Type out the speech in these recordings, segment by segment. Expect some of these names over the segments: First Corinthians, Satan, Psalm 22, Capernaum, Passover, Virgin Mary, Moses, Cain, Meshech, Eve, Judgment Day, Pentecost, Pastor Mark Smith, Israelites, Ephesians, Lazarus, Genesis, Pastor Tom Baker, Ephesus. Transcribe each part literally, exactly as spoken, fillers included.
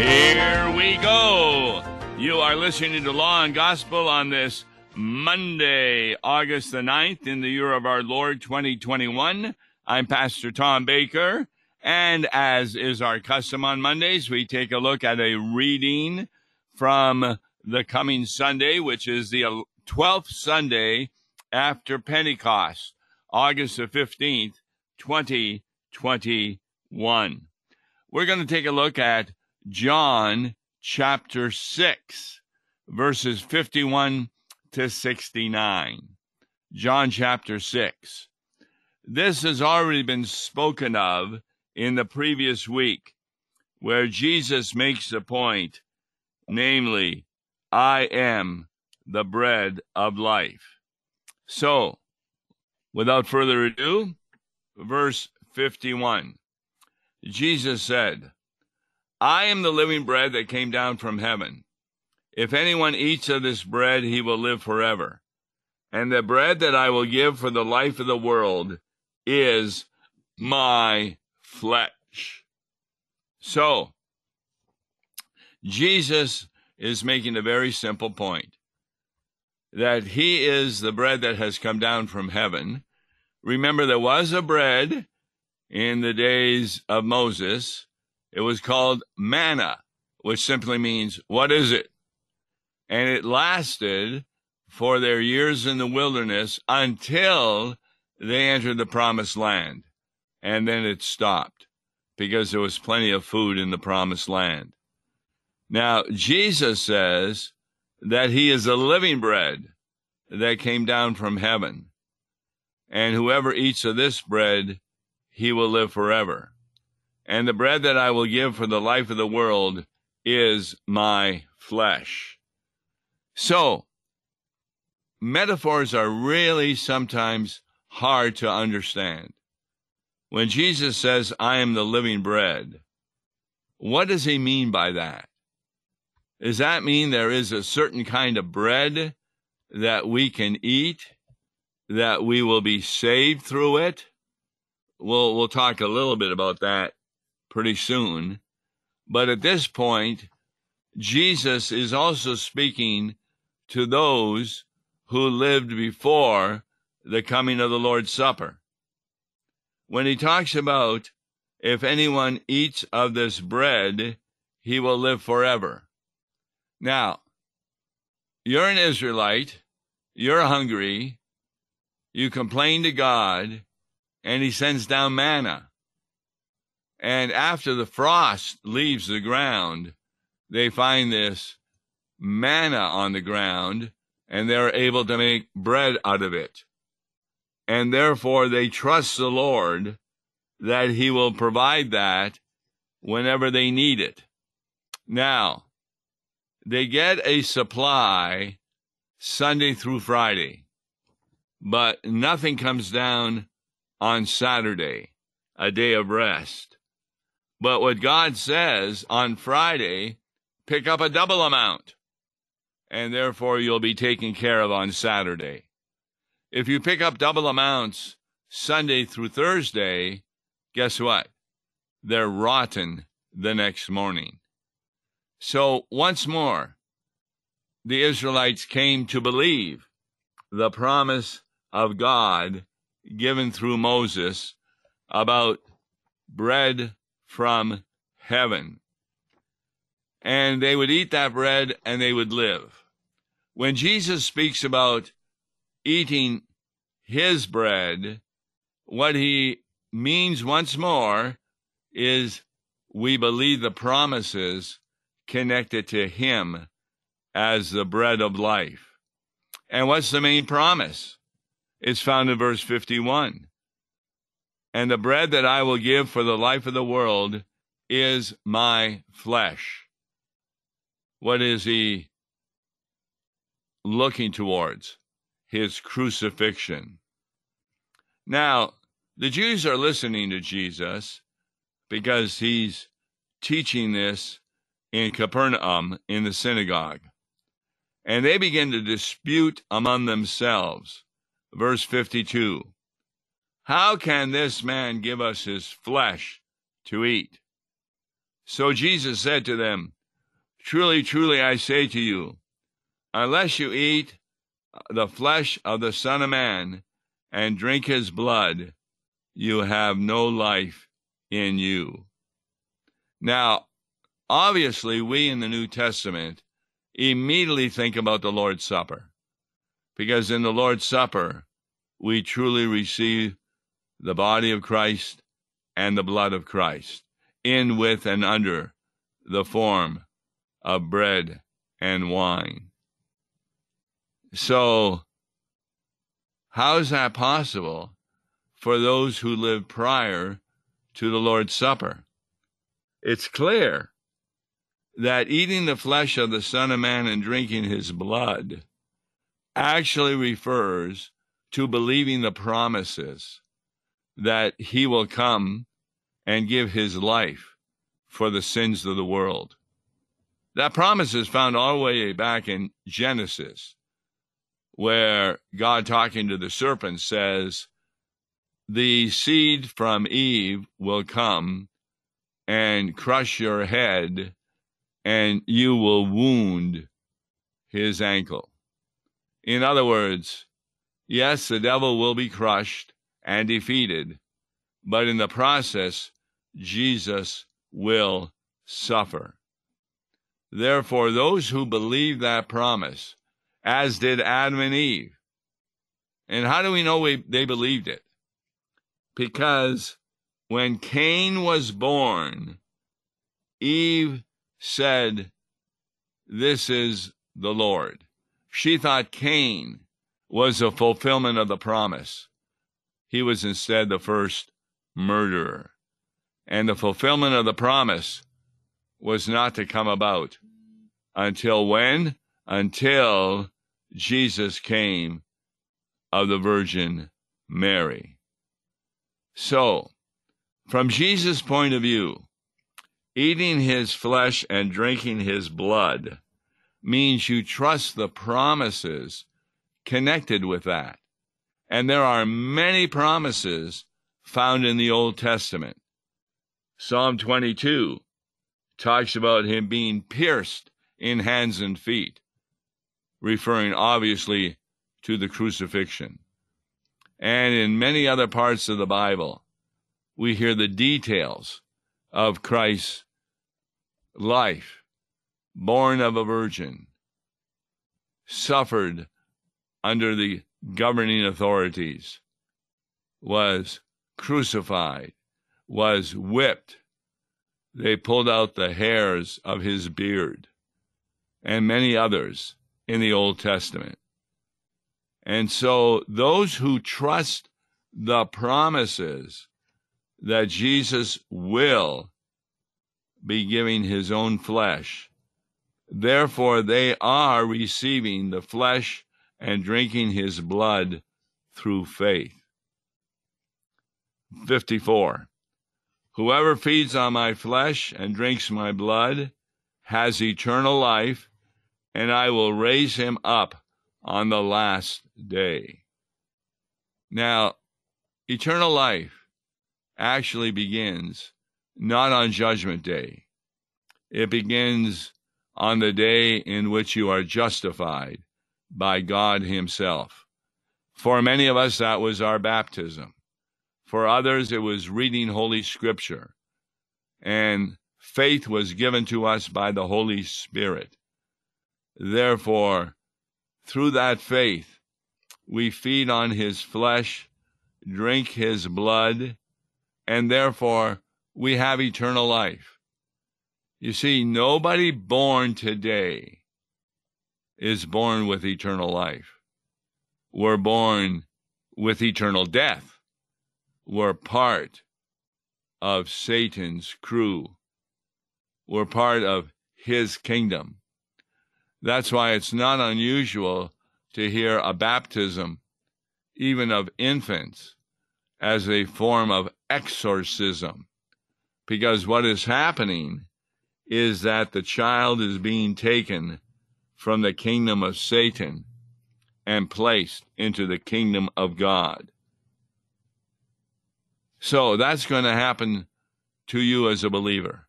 Here we go. You are listening to Law and Gospel on this Monday, August the ninth, in the year of our Lord, twenty twenty-one. I'm Pastor Tom Baker, and as is our custom on Mondays, we take a look at a reading from the coming Sunday, which is the twelfth Sunday after Pentecost, August the fifteenth, twenty twenty-one. We're going to take a look at John chapter six, verses fifty-one to sixty-nine. John chapter six. This has already been spoken of in the previous week, where Jesus makes the point, namely, I am the bread of life. So, without further ado, verse fifty-one. Jesus said, I am the living bread that came down from heaven. If anyone eats of this bread, he will live forever. And the bread that I will give for the life of the world is my flesh. So, Jesus is making a very simple point, that he is the bread that has come down from heaven. Remember, there was a bread in the days of Moses. It was called manna, which simply means, what is it? And it lasted for their years in the wilderness until they entered the promised land. And then it stopped because there was plenty of food in the promised land. Now, Jesus says that he is the living bread that came down from heaven. And whoever eats of this bread, he will live forever. And the bread that I will give for the life of the world is my flesh. So, metaphors are really sometimes hard to understand. When Jesus says, I am the living bread, what does he mean by that? Does that mean there is a certain kind of bread that we can eat, that we will be saved through it? We'll, we'll talk a little bit about that pretty soon. But at this point, Jesus is also speaking to those who lived before the coming of the Lord's Supper. When he talks about, if anyone eats of this bread, he will live forever. Now, you're an Israelite, you're hungry, you complain to God, and he sends down manna. And after the frost leaves the ground, they find this manna on the ground, and they're able to make bread out of it. And therefore, they trust the Lord that he will provide that whenever they need it. Now, they get a supply Sunday through Friday, but nothing comes down on Saturday, a day of rest. But what God says on Friday, pick up a double amount, and therefore you'll be taken care of on Saturday. If you pick up double amounts Sunday through Thursday, guess what? They're rotten the next morning. So once more, the Israelites came to believe the promise of God given through Moses about bread from heaven. And they would eat that bread and they would live. When Jesus speaks about eating his bread, what he means once more is we believe the promises connected to him as the bread of life. And what's the main promise? It's found in verse fifty-one. And the bread that I will give for the life of the world is my flesh. What is he looking towards? His crucifixion. Now, the Jews are listening to Jesus because he's teaching this in Capernaum in the synagogue. And they begin to dispute among themselves. Verse fifty-two. How can this man give us his flesh to eat? So Jesus said to them, "Truly, truly, I say to you, unless you eat the flesh of the Son of Man and drink his blood, you have no life in you." Now, obviously, we in the New Testament immediately think about the Lord's Supper, because in the Lord's Supper, we truly receive the body of Christ and the blood of Christ, in, with, and under the form of bread and wine. So, how is that possible for those who lived prior to the Lord's Supper? It's clear that eating the flesh of the Son of Man and drinking his blood actually refers to believing the promises that he will come and give his life for the sins of the world. That promise is found all the way back in Genesis, where God, talking to the serpent, says, "The seed from Eve will come and crush your head, and you will wound his ankle." In other words, yes, the devil will be crushed and defeated, but in the process, Jesus will suffer. Therefore, those who believe that promise, as did Adam and Eve. And how do we know we, they believed it? Because when Cain was born, Eve said, "This is the Lord." She thought Cain was a fulfillment of the promise. He was instead the first murderer. And the fulfillment of the promise was not to come about until when? Until Jesus came of the Virgin Mary. So, from Jesus' point of view, eating his flesh and drinking his blood means you trust the promises connected with that. And there are many promises found in the Old Testament. Psalm twenty-two talks about him being pierced in hands and feet, referring obviously to the crucifixion. And in many other parts of the Bible, we hear the details of Christ's life, born of a virgin, suffered under the governing authorities, was crucified, was whipped. They pulled out the hairs of his beard, and many others in the Old Testament. And so those who trust the promises that Jesus will be giving his own flesh, therefore they are receiving the flesh and drinking his blood through faith. fifty-four. Whoever feeds on my flesh and drinks my blood has eternal life, and I will raise him up on the last day. Now, eternal life actually begins not on Judgment Day. It begins on the day in which you are justified by God himself. For many of us, that was our baptism. For others, it was reading Holy Scripture. And faith was given to us by the Holy Spirit. Therefore, through that faith, we feed on his flesh, drink his blood, and therefore we have eternal life. You see, nobody born today is born with eternal life. We're born with eternal death. We're part of Satan's crew. We're part of his kingdom. That's why it's not unusual to hear a baptism, even of infants, as a form of exorcism, because what is happening is that the child is being taken from the kingdom of Satan and placed into the kingdom of God. So that's going to happen to you as a believer.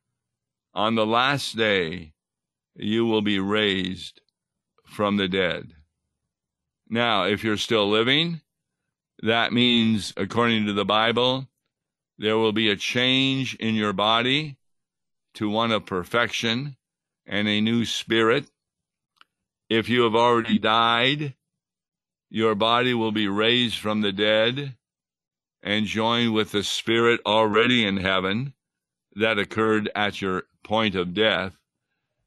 On the last day, you will be raised from the dead. Now, if you're still living, that means, according to the Bible, there will be a change in your body to one of perfection and a new spirit. If you have already died, your body will be raised from the dead and joined with the spirit already in heaven that occurred at your point of death,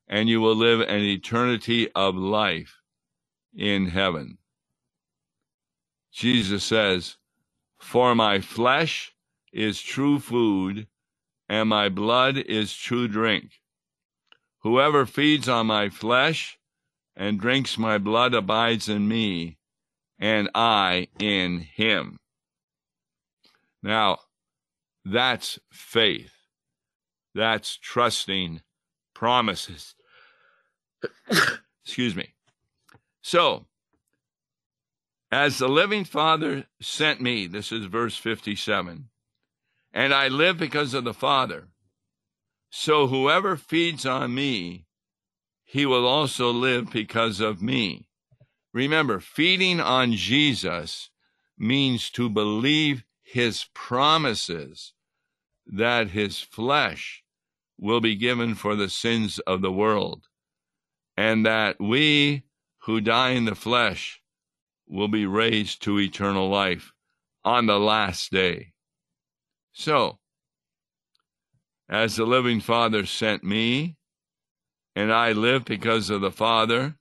and you will live an eternity of life in heaven. Jesus says, "For my flesh is true food, and my blood is true drink. Whoever feeds on my flesh and drinks my blood abides in me, and I in him." Now, that's faith. That's trusting promises. Excuse me. So, as the living Father sent me, this is verse fifty-seven, and I live because of the Father, so whoever feeds on me, he will also live because of me. Remember, feeding on Jesus means to believe his promises that his flesh will be given for the sins of the world, and that we who die in the flesh will be raised to eternal life on the last day. So, as the living Father sent me, and I live because of the Father,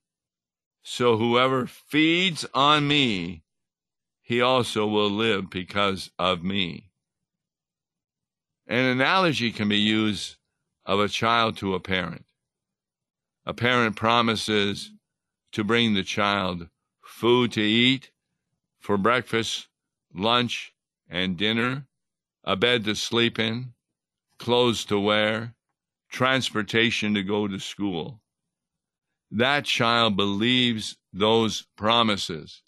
so whoever feeds on me, he also will live because of me. An analogy can be used of a child to a parent. A parent promises to bring the child food to eat for breakfast, lunch, and dinner, a bed to sleep in, clothes to wear, transportation to go to school. That child believes those promises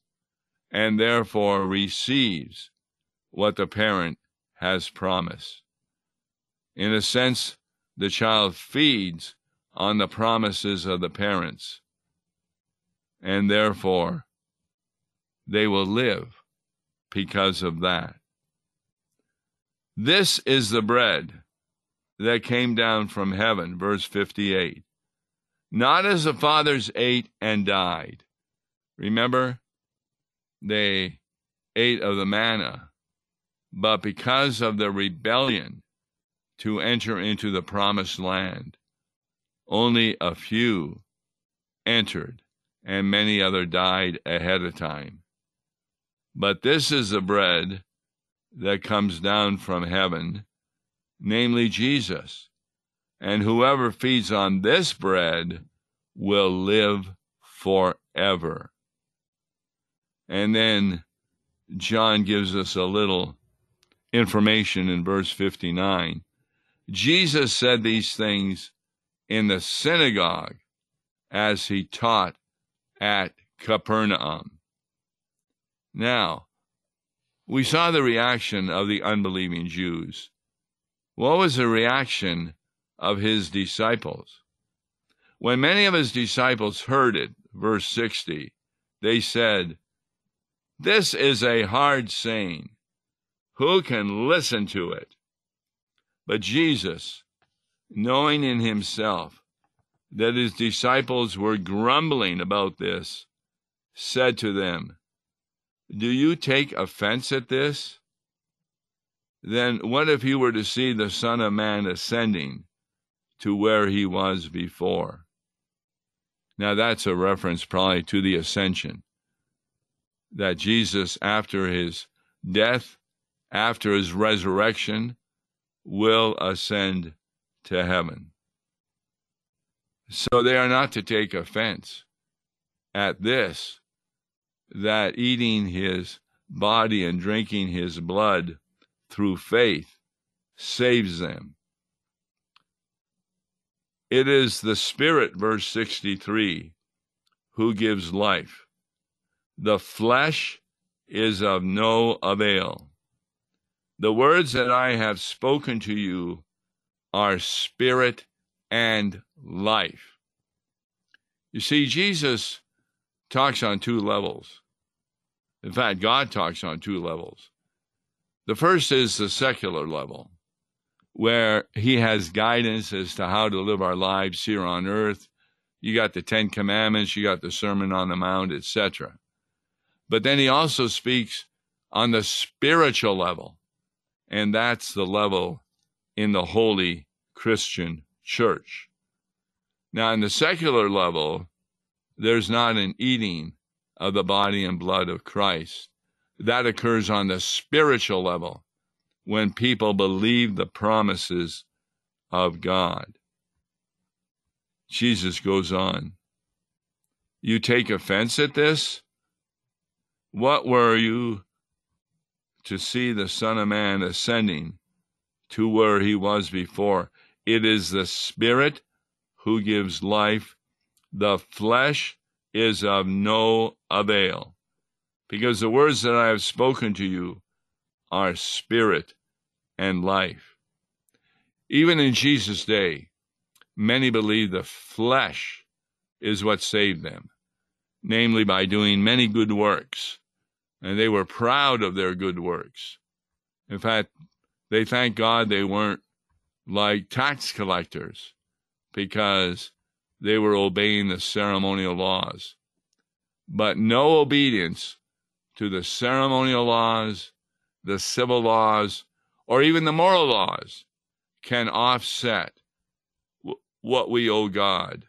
and therefore receives what the parent has promised. In a sense, the child feeds on the promises of the parents, and therefore they will live because of that. This is the bread that came down from heaven, verse fifty-eight. Not as the fathers ate and died. Remember, they ate of the manna, but because of the rebellion to enter into the promised land, only a few entered, and many other died ahead of time. But this is the bread that comes down from heaven, namely Jesus, and whoever feeds on this bread will live forever. And then John gives us a little information in verse fifty-nine. Jesus said these things in the synagogue as he taught at Capernaum. Now, we saw the reaction of the unbelieving Jews. What was the reaction of his disciples? When many of his disciples heard it, verse sixty, they said, "This is a hard saying. Who can listen to it?" But Jesus, knowing in himself that his disciples were grumbling about this, said to them, "Do you take offense at this? Then what if you were to see the Son of Man ascending to where he was before?" Now that's a reference probably to the ascension, that Jesus, after his death, after his resurrection, will ascend to heaven. So they are not to take offense at this, that eating his body and drinking his blood through faith saves them. It is the Spirit, verse sixty-three, who gives life. The flesh is of no avail. The words that I have spoken to you are spirit and life. You see, Jesus talks on two levels. In fact, God talks on two levels. The first is the secular level, where he has guidance as to how to live our lives here on earth. You got the Ten Commandments, you got the Sermon on the Mount, et cetera. But then he also speaks on the spiritual level, and that's the level in the holy Christian church. Now, in the secular level, there's not an eating of the body and blood of Christ. That occurs on the spiritual level when people believe the promises of God. Jesus goes on, "You take offense at this? What were you to see the Son of Man ascending to where he was before? It is the Spirit who gives life. The flesh is of no avail, because the words that I have spoken to you are spirit and life." Even in Jesus' day, many believed the flesh is what saved them, namely by doing many good works, and they were proud of their good works. In fact, they thanked God they weren't like tax collectors, because they were obeying the ceremonial laws. But no obedience to the ceremonial laws, the civil laws, or even the moral laws can offset w- what we owe God,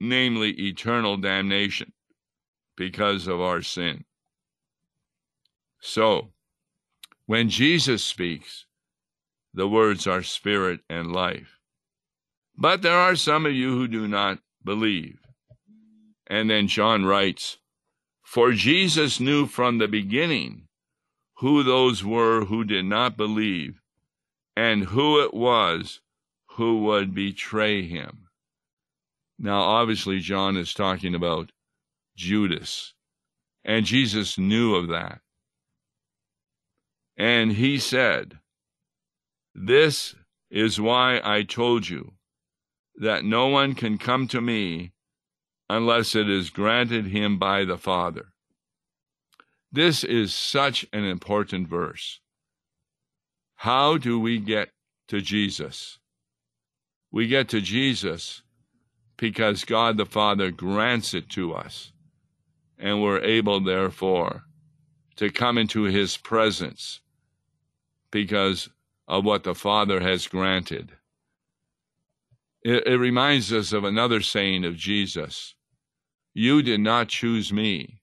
namely eternal damnation because of our sin. So, when Jesus speaks, the words are spirit and life. But there are some of you who do not believe. And then John writes, "For Jesus knew from the beginning who those were who did not believe, and who it was who would betray him." Now, obviously, John is talking about Judas, and Jesus knew of that. And he said, "This is why I told you that no one can come to me unless it is granted him by the Father." This is such an important verse. How do we get to Jesus? We get to Jesus because God the Father grants it to us, and we're able, therefore, to come into his presence because of what the Father has granted. It, it reminds us of another saying of Jesus, "You did not choose me,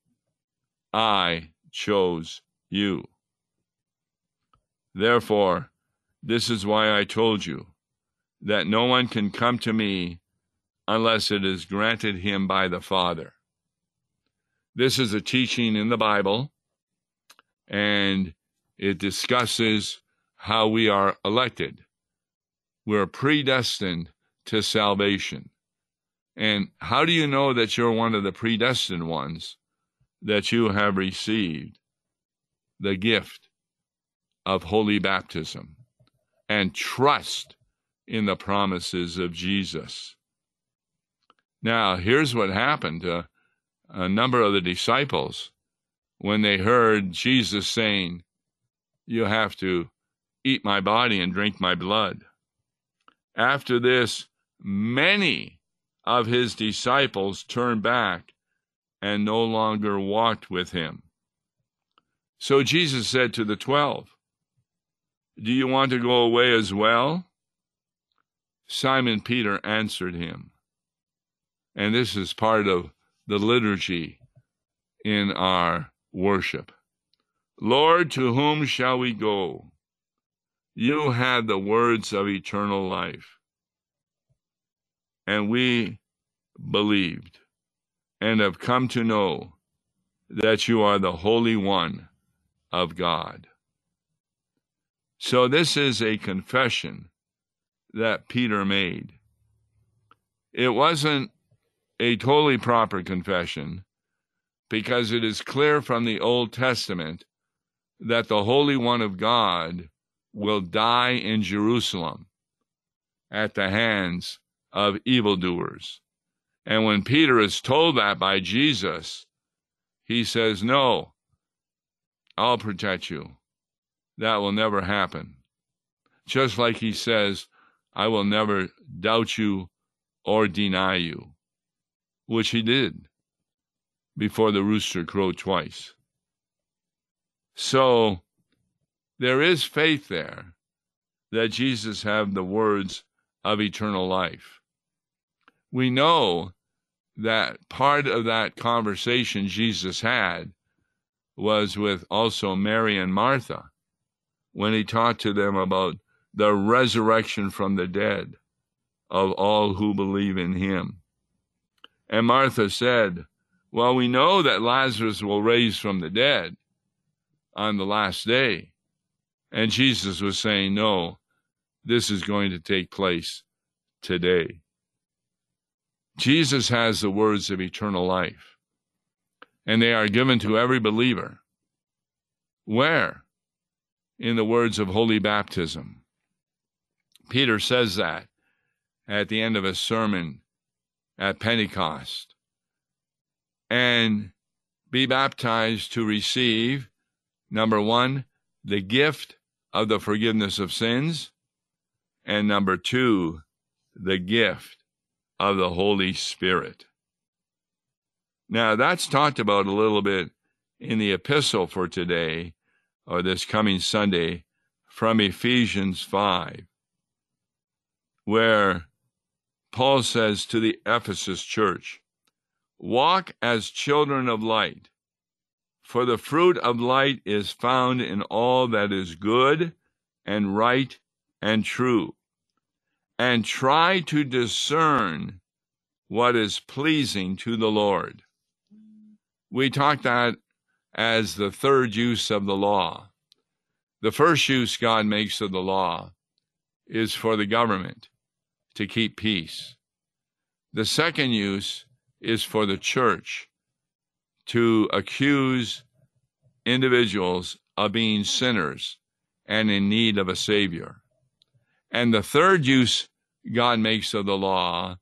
I chose you." Therefore, this is why I told you that no one can come to me unless it is granted him by the Father. This is a teaching in the Bible, and it discusses how we are elected. We're predestined to salvation. And how do you know that you're one of the predestined ones? That you have received the gift of holy baptism and trust in the promises of Jesus. Now, here's what happened to a number of the disciples when they heard Jesus saying, "You have to eat my body and drink my blood." After this, many of his disciples turned back and no longer walked with him. So Jesus said to the twelve, "Do you want to go away as well?" Simon Peter answered him. And this is part of the liturgy in our worship. "Lord, to whom shall we go? You had the words of eternal life, and we believed and have come to know that you are the Holy One of God." So this is a confession that Peter made. It wasn't a totally proper confession, because it is clear from the Old Testament that the Holy One of God will die in Jerusalem, at the hands of evildoers. And when Peter is told that by Jesus, he says, no, I'll protect you. That will never happen. Just like he says, I will never doubt you or deny you, which he did before the rooster crowed twice. So there is faith there that Jesus had the words of eternal life. We know that part of that conversation Jesus had was with also Mary and Martha when he talked to them about the resurrection from the dead of all who believe in him. And Martha said, well, we know that Lazarus will raise from the dead on the last day. And Jesus was saying, no, this is going to take place today. Jesus has the words of eternal life, and they are given to every believer. Where? In the words of holy baptism. Peter says that at the end of a sermon at Pentecost. And be baptized to receive, number one, the gift of the forgiveness of sins, and number two, the gift of the Holy Spirit. Now, that's talked about a little bit in the epistle for today, or this coming Sunday, from Ephesians five, where Paul says to the Ephesus church, walk as children of light, for the fruit of light is found in all that is good and right and true, and try to discern what is pleasing to the Lord. We talk that as the third use of the law. The first use God makes of the law is for the government to keep peace. The second use is for the church to accuse individuals of being sinners and in need of a Savior. And the third use God makes of the law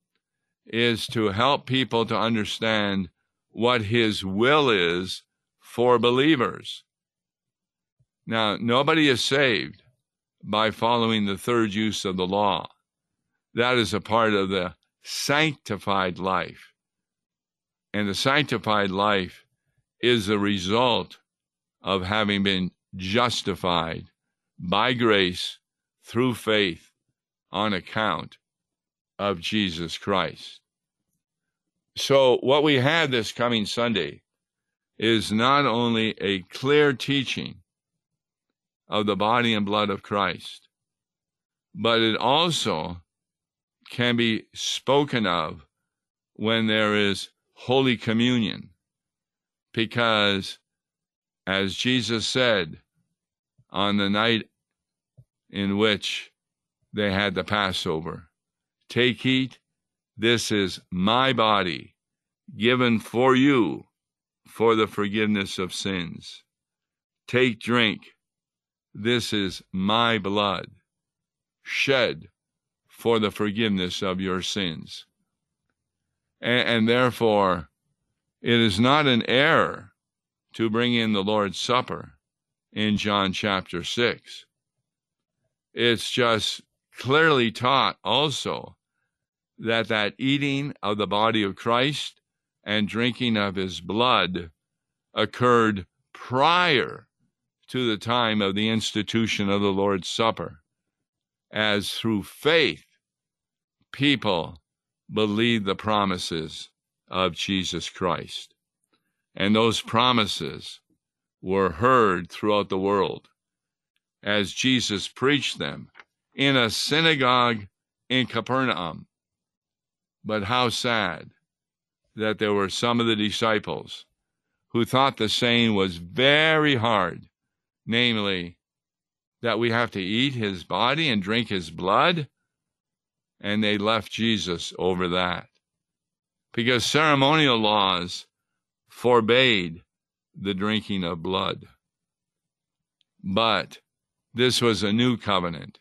is to help people to understand what His will is for believers. Now, nobody is saved by following the third use of the law. That is a part of the sanctified life. And the sanctified life is the result of having been justified by grace through faith on account of Jesus Christ. So what we have this coming Sunday is not only a clear teaching of the body and blood of Christ, but it also can be spoken of when there is Holy Communion, because as Jesus said on the night in which they had the Passover, take, eat, this is my body given for you for the forgiveness of sins. Take, drink, this is my blood shed for the forgiveness of your sins. And, and therefore, it is not an error to bring in the Lord's Supper in John chapter six. It's just clearly taught also that that eating of the body of Christ and drinking of his blood occurred prior to the time of the institution of the Lord's Supper, as through faith people believe the promises of Jesus Christ. And those promises were heard throughout the world as Jesus preached them in a synagogue in Capernaum. But how sad that there were some of the disciples who thought the saying was very hard, namely, that we have to eat his body and drink his blood, and they left Jesus over that, because ceremonial laws forbade the drinking of blood. But this was a new covenant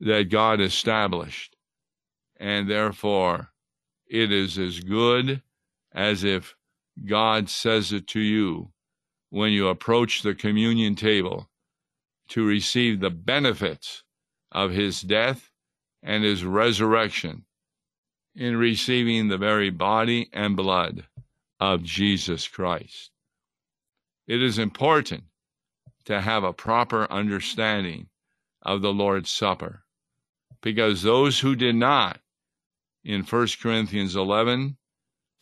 that God established and therefore it is as good as if God says it to you when you approach the communion table to receive the benefits of his death and his resurrection in receiving the very body and blood of Jesus Christ. It is important to have a proper understanding of the Lord's Supper, because those who did not, in First Corinthians eleven,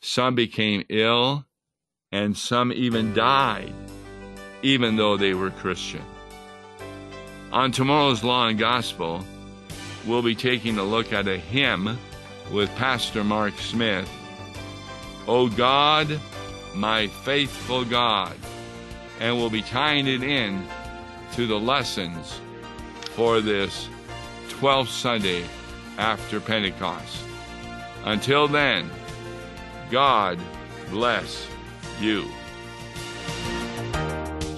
some became ill and some even died, even though they were Christian. On tomorrow's Law and Gospel, we'll be taking a look at a hymn with Pastor Mark Smith, O God, my faithful God, and we'll be tying it in to the lessons for this twelfth Sunday after Pentecost. Until then, God bless you.